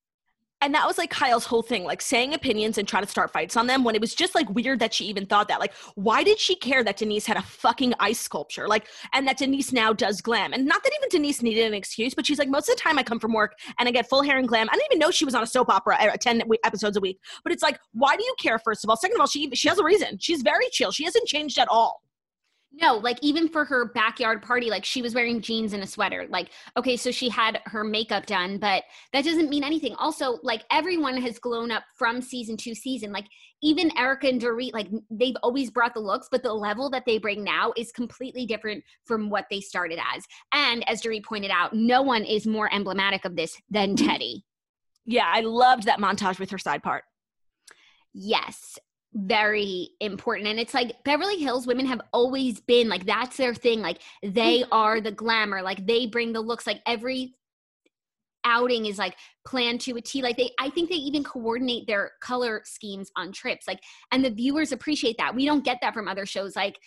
And that was like Kyle's whole thing, like saying opinions and trying to start fights on them, when it was just like weird that she even thought that. Like, why did she care that Denise had a fucking ice sculpture? Like, and that Denise now does glam. And not that even Denise needed an excuse, but she's like, most of the time I come from work and I get full hair and glam. I didn't even know she was on a soap opera 10 episodes a week. But it's like, why do you care, first of all? Second of all, she has a reason. She's very chill. She hasn't changed at all. No, like even for her backyard party, like she was wearing jeans and a sweater. Like, okay, so she had her makeup done, but that doesn't mean anything. Also, like everyone has grown up from season to season. Like even Erica and Dorit, like they've always brought the looks, but the level that they bring now is completely different from what they started as. And as Dorit pointed out, no one is more emblematic of this than Teddi. Yeah, I loved that montage with her side part. Yes. Very important. And it's like Beverly Hills women have always been like, that's their thing. Like they are the glamour. Like they bring the looks. Like every outing is like planned to a T. Like I think they even coordinate their color schemes on trips. Like, and the viewers appreciate that. We don't get that from other shows like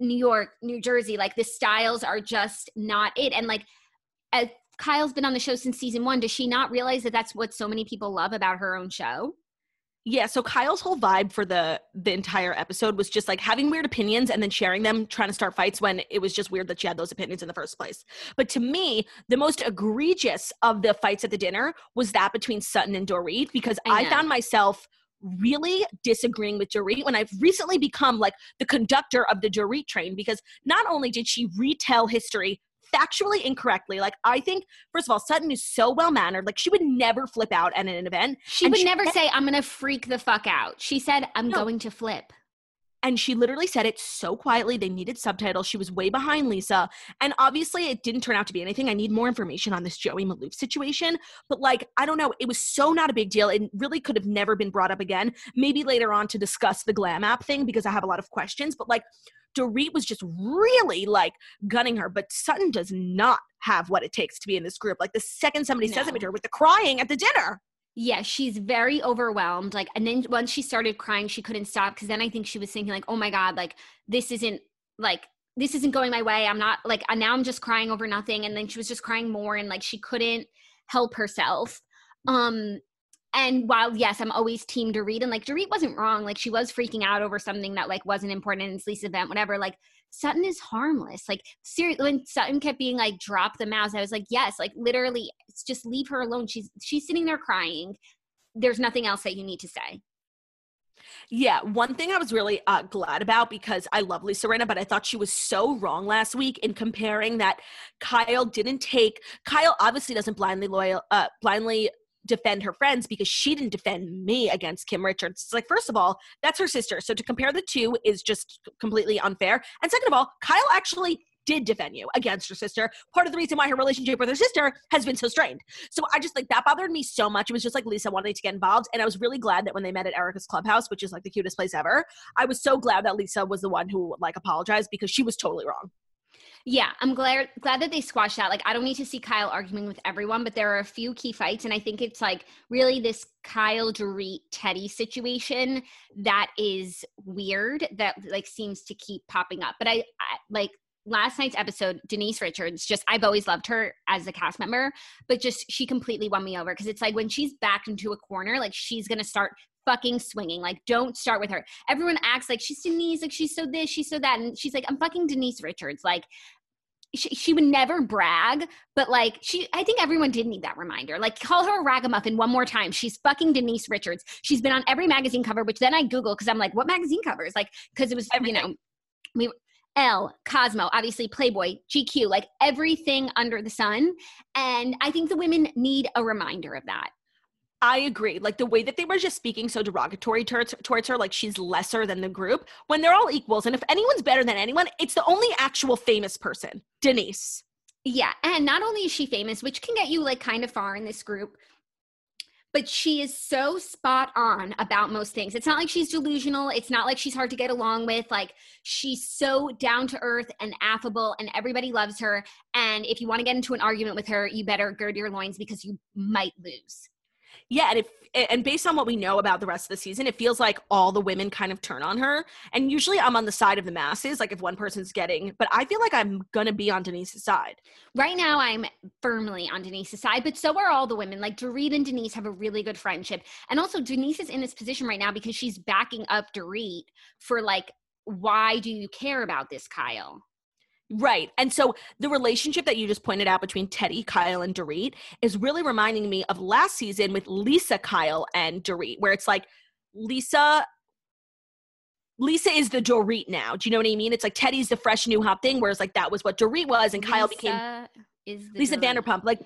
New York, New Jersey. Like the styles are just not it. And like, as Kyle's been on the show since season one, does she not realize that that's what so many people love about her own show? Yeah, so Kyle's whole vibe for the entire episode was just like having weird opinions and then sharing them, trying to start fights when it was just weird that she had those opinions in the first place. But to me, the most egregious of the fights at the dinner was that between Sutton and Dorit, because I found myself really disagreeing with Dorit when I've recently become like the conductor of the Dorit train, because not only did she retell history factually incorrectly. Like, I think, first of all, Sutton is so well-mannered. Like, she would never flip out at an event. She never say, I'm going to freak the fuck out. She said, I'm going to flip. And she literally said it so quietly. They needed subtitles. She was way behind Lisa. And obviously, it didn't turn out to be anything. I need more information on this Joey Maloof situation. But, like, I don't know. It was so not a big deal. It really could have never been brought up again. Maybe later on to discuss the glam app thing, because I have a lot of questions. But, like, Dorit was just really like gunning her, but Sutton does not have what it takes to be in this group. Like the second somebody says it to her, with the crying at the dinner. Yeah, she's very overwhelmed. Like, and then once she started crying, she couldn't stop, because then I think she was thinking like, oh my God, like this isn't going my way. I'm not like, now I'm just crying over nothing. And then she was just crying more, and like she couldn't help herself. And while, yes, I'm always team Dorit, and like Dorit wasn't wrong. Like she was freaking out over something that like wasn't important in this Lisa event, whatever. Like Sutton is harmless. Like seriously, when Sutton kept being like, drop the mouse, I was like, yes, like literally just leave her alone. She's sitting there crying. There's nothing else that you need to say. Yeah, one thing I was really glad about, because I love Lisa Rinna, but I thought she was so wrong last week in comparing that Kyle obviously doesn't blindly defend her friends, because she didn't defend me against Kim Richards. It's like, first of all, that's her sister. So to compare the two is just completely unfair. And second of all, Kyle actually did defend you against her sister. Part of the reason why her relationship with her sister has been so strained. So I just, like, that bothered me so much. It was just, like, Lisa wanting to get involved. And I was really glad that when they met at Erica's Clubhouse, which is, like, the cutest place ever, I was so glad that Lisa was the one who, like, apologized, because she was totally wrong. Yeah, I'm glad that they squashed that. Like, I don't need to see Kyle arguing with everyone, but there are a few key fights. And I think it's, like, really this Kyle, Dorit, Teddi situation that is weird, that, like, seems to keep popping up. But I like, last night's episode, Denise Richards, just, I've always loved her as a cast member, but just, she completely won me over. Because it's like, when she's backed into a corner, like, she's going to start fucking swinging. Like, don't start with her. Everyone acts like she's Denise, like, she's so this, she's so that. And she's like, I'm fucking Denise Richards. Like, she would never brag, but, like, I think everyone did need that reminder. Like, call her a ragamuffin one more time. She's fucking Denise Richards. She's been on every magazine cover, which then I Google, because I'm like, what magazine covers? Like, because it was, everything. You know, we Elle, Cosmo, obviously Playboy, GQ, like, everything under the sun. And I think the women need a reminder of that. I agree. Like, the way that they were just speaking so derogatory towards her, like, she's lesser than the group, when they're all equals. And if anyone's better than anyone, it's the only actual famous person, Denise. Yeah. And not only is she famous, which can get you, like, kind of far in this group, but she is so spot on about most things. It's not like she's delusional. It's not like she's hard to get along with. Like, she's so down to earth and affable, and everybody loves her. And if you want to get into an argument with her, you better gird your loins, because you might lose. Yeah, and based on what we know about the rest of the season, it feels like all the women kind of turn on her. And usually I'm on the side of the masses, like, if one person's getting, but I feel like I'm going to be on Denise's side. Right now I'm firmly on Denise's side, but so are all the women. Like, Dorit and Denise have a really good friendship. And also, Denise is in this position right now because she's backing up Dorit for, like, why do you care about this, Kyle? Right. And so the relationship that you just pointed out between Teddi, Kyle, and Dorit is really reminding me of last season with Lisa, Kyle, and Dorit, where it's like Lisa is the Dorit now. Do you know what I mean? It's like Teddy's the fresh new hot thing, whereas, like, that was what Dorit was, and Kyle became Lisa Dorit. Vanderpump. Like,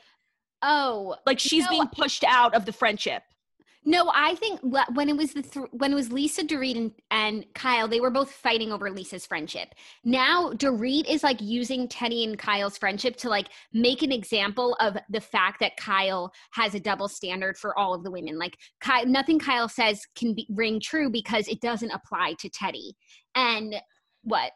oh, like, she's being pushed out of the friendship. No, I think when it was when it was Lisa, Dorit, and Kyle, they were both fighting over Lisa's friendship. Now, Dorit is, like, using Teddi and Kyle's friendship to, like, make an example of the fact that Kyle has a double standard for all of the women. Like, nothing Kyle says can ring true because it doesn't apply to Teddi. And what?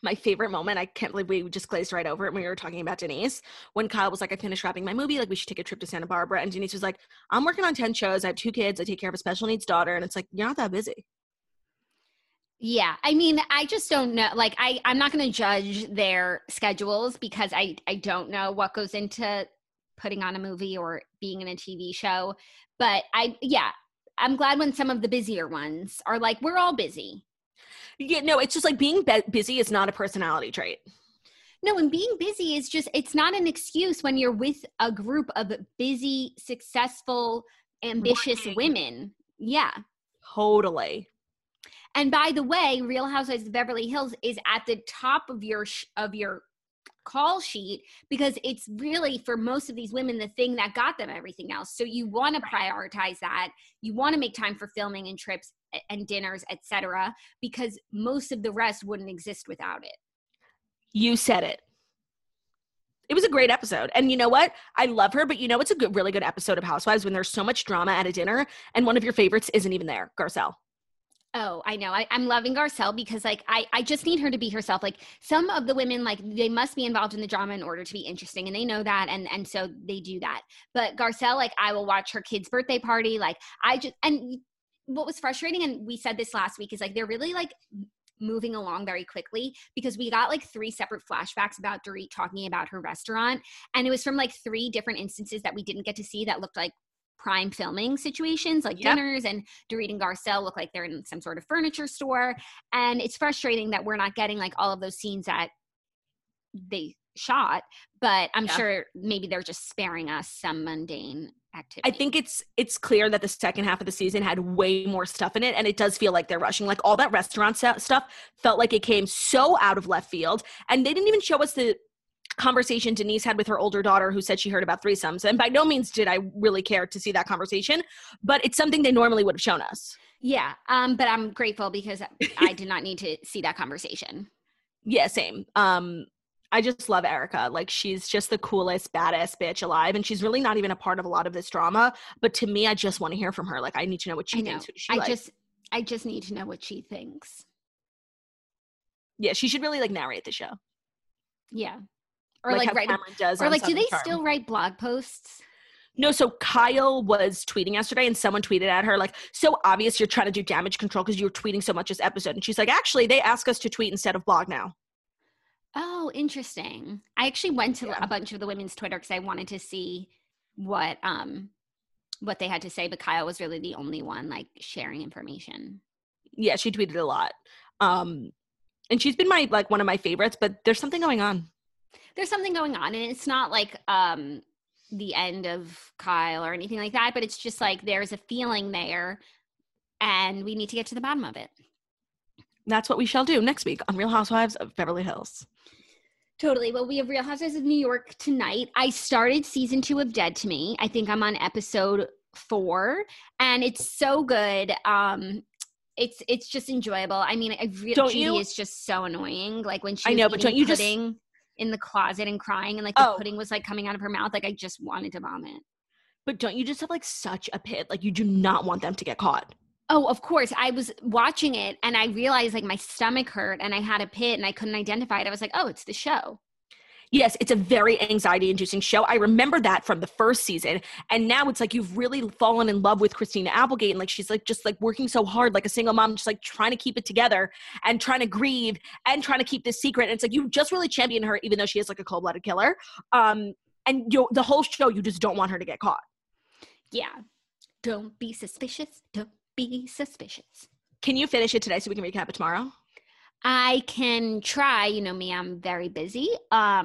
My favorite moment, I can't believe we just glazed right over it when we were talking about Denise, when Kyle was like, I finished wrapping my movie, like, we should take a trip to Santa Barbara. And Denise was like, I'm working on 10 shows. I have 2 kids. I take care of a special needs daughter. And it's like, you're not that busy. Yeah. I mean, I just don't know. Like, I'm not going to judge their schedules because I don't know what goes into putting on a movie or being in a TV show. But I'm glad when some of the busier ones are like, we're all busy. Yeah, no, it's just like being busy is not a personality trait. No, and being busy is just, it's not an excuse when you're with a group of busy, successful, ambitious women. Yeah. Totally. And by the way, Real Housewives of Beverly Hills is at the top of your call sheet because it's really, for most of these women, the thing that got them everything else. So you want to prioritize that. You want to make time for filming and trips and dinners, etc., because most of the rest wouldn't exist without it. You said it. It was a great episode. And you know what? I love her, but you know it's a really good episode of Housewives when there's so much drama at a dinner and one of your favorites isn't even there, Garcelle. Oh, I know. I'm loving Garcelle because, like, I just need her to be herself. Like, some of the women, like, they must be involved in the drama in order to be interesting, and they know that, and so they do that. But Garcelle, like, I will watch her kid's birthday party. Like, and what was frustrating, and we said this last week, is, like, they're really, like, moving along very quickly because we got, like, 3 separate flashbacks about Dorit talking about her restaurant, and it was from, like, 3 different instances that we didn't get to see that looked like prime filming situations, like dinners, and Dorit and Garcelle look like they're in some sort of furniture store. And it's frustrating that we're not getting, like, all of those scenes that they shot, but I'm sure maybe they're just sparing us some mundane activity. I think it's clear that the second half of the season had way more stuff in it, and it does feel like they're rushing. Like, all that restaurant stuff felt like it came so out of left field, and they didn't even show us the conversation Denise had with her older daughter who said she heard about threesomes. And by no means did I really care to see that conversation, but it's something they normally would have shown us. Yeah. But I'm grateful because I did not need to see that conversation. Yeah, same. I just love Erica. Like, she's just the coolest, badass bitch alive. And she's really not even a part of a lot of this drama. But to me, I just want to hear from her. Like, I need to know what she thinks. I just need to know what she thinks. Yeah, she should really, like, narrate the show. Yeah. Or, like write, Cameron does. Or, like, do they still write blog posts? No, so Kyle was tweeting yesterday and someone tweeted at her, like, so obvious you're trying to do damage control because you were tweeting so much this episode. And she's like, actually, they ask us to tweet instead of blog now. Oh, interesting. I actually went to a bunch of the women's Twitter because I wanted to see what they had to say, but Kyle was really the only one, like, sharing information. Yeah, she tweeted a lot. And she's been my, like, one of my favorites, but there's something going on. There's something going on, and it's not, like, the end of Kyle or anything like that, but it's just like there's a feeling there and we need to get to the bottom of it. That's what we shall do next week on Real Housewives of Beverly Hills. Totally. Well, we have Real Housewives of New York tonight. I started season 2 of Dead to Me. I think I'm on episode 4 and it's so good. It's just enjoyable. I mean, Judy is just so annoying. Like when she pudding in the closet and crying and like the pudding was like coming out of her mouth. Like I just wanted to vomit. But don't you just have like such a pit? Like you do not want them to get caught. Oh, of course. I was watching it and I realized like my stomach hurt and I had a pit and I couldn't identify it. I was like, oh, it's the show. Yes, it's a very anxiety-inducing show. I remember that from the first season. And now it's like you've really fallen in love with Christina Applegate. And like she's like just like working so hard like a single mom, just like trying to keep it together and trying to grieve and trying to keep this secret. And it's like you just really champion her even though she is like a cold-blooded killer. And the whole show, you just don't want her to get caught. Yeah. Don't be suspicious. Don't be suspicious. Can you finish it today so we can recap it tomorrow? I can try. You know me, I'm very busy. But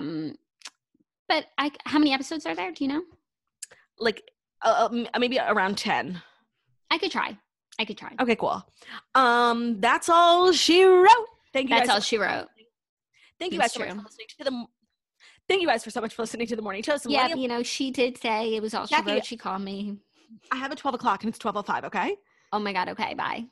how many episodes are there? Do you know? Like maybe around 10. I could try. Okay, cool. That's all she wrote. Thank you. That's all she wrote. Thank you guys so much for listening to the. Thank you guys for so much for listening to the Morning Toast. Yeah, you know she did say it was all she wrote. She called me. I have a 12 o'clock and it's 12:05. Okay. Oh my God. Okay. Bye.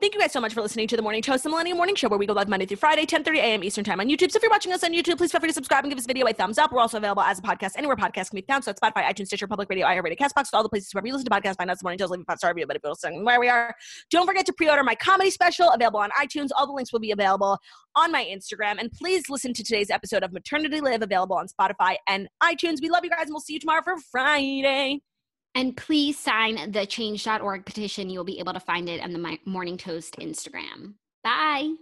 Thank you guys so much for listening to The Morning Toast, the Millennium Morning Show, where we go live Monday through Friday, 10:30 a.m. Eastern Time on YouTube. So if you're watching us on YouTube, please feel free to subscribe and give this video a thumbs up. We're also available as a podcast anywhere podcasts can be found. So it's Spotify, iTunes, Stitcher, Public Radio, iHeartRadio, CastBox, all the places where you listen to podcasts. Find us The Morning Toast, leave a 5-star review, but if you're listening where we are, don't forget to pre-order my comedy special available on iTunes. All the links will be available on my Instagram. And please listen to today's episode of Maternity Live available on Spotify and iTunes. We love you guys and we'll see you tomorrow for Friday. And please sign the change.org petition. You'll be able to find it on the Morning Toast Instagram. Bye.